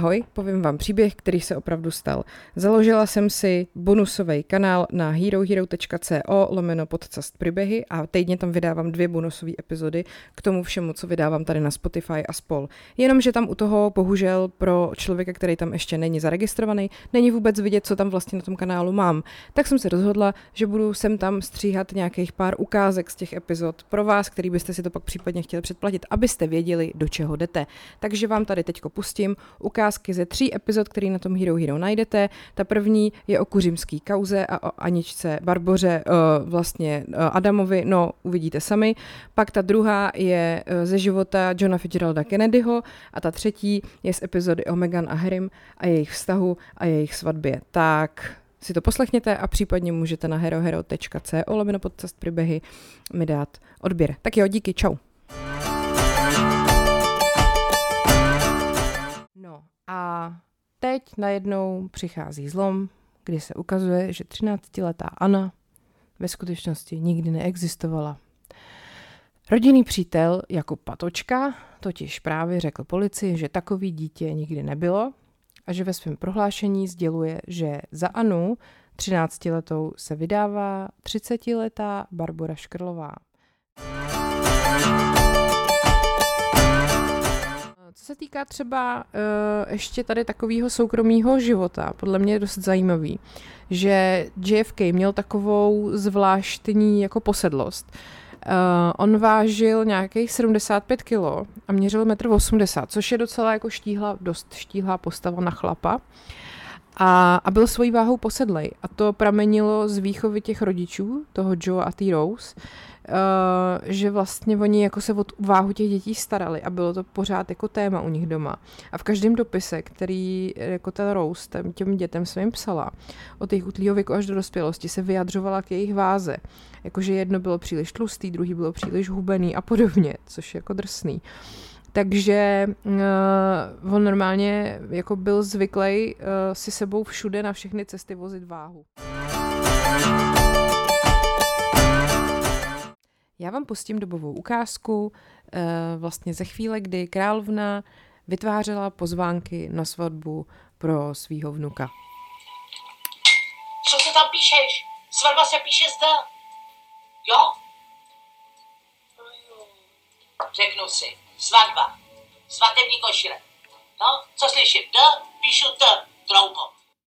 Ahoj, povím vám příběh, který se opravdu stal. Založila jsem si bonusový kanál na herohero.co/podcast příběhy a týdně tam vydávám 2 bonusové epizody k tomu všemu, co vydávám tady na Spotify a spol. Jenomže tam u toho bohužel pro člověka, který tam ještě není zaregistrovaný, není vůbec vidět, co tam vlastně na tom kanálu mám. Tak jsem se rozhodla, že budu sem tam stříhat nějakých pár ukázek z těch epizod pro vás, který byste si to pak případně chtěli předplatit, abyste věděli, do čeho jdete. Takže vám tady teďko pustím ukázky ze 3 epizod, které na tom Hero Hero najdete. Ta první je o Kuřimský kauze a o Aničce Barboře, vlastně Adamovi, no uvidíte sami. Pak ta druhá je ze života Johna Fitzgeralda Kennedyho a ta třetí je z epizody o Meghan a Harrym a jejich vztahu a jejich svatbě. Tak si to poslechněte a případně můžete na herohero.co/podcast příběhy mi dát odběr. Tak jo, díky, čau. No a teď najednou přichází zlom, kdy se ukazuje, že 13letá Anna ve skutečnosti nikdy neexistovala. Rodinný přítel Jakub Patočka totiž právě řekl policii, že takový dítě nikdy nebylo a že ve svém prohlášení sděluje, že za Anu 13letou se vydává 30letá Barbora Škrlová. Co se týká třeba ještě tady takového soukromého života, podle mě je dost zajímavý, že JFK měl takovou zvláštní jako posedlost. On vážil nějakých 75 kg a měřil 1,80 m, což je docela jako dost štíhlá postava na chlapa. A byl svojí váhou posedlej. A to pramenilo z výchovy těch rodičů, toho Joe a tý Rose, že vlastně oni jako se o váhu těch dětí starali a bylo to pořád jako téma u nich doma. A v každém dopise, který jako ta Rose těm dětem svým psala, od jejich útlýho věku až do dospělosti, se vyjadřovala k jejich váze. Jakože jedno bylo příliš tlustý, druhý bylo příliš hubený a podobně, což je jako drsný. Takže on normálně jako byl zvyklý si sebou všude na všechny cesty vozit váhu. Já vám pustím dobovou ukázku vlastně ze chvíle, kdy královna vytvářela pozvánky na svatbu pro svýho vnuka. Co se tam píšeš? Svatba se píše zde. Jo? Řeknu si. Svatba. Svatební košile. No, co slyším? D, píšu T, troubo.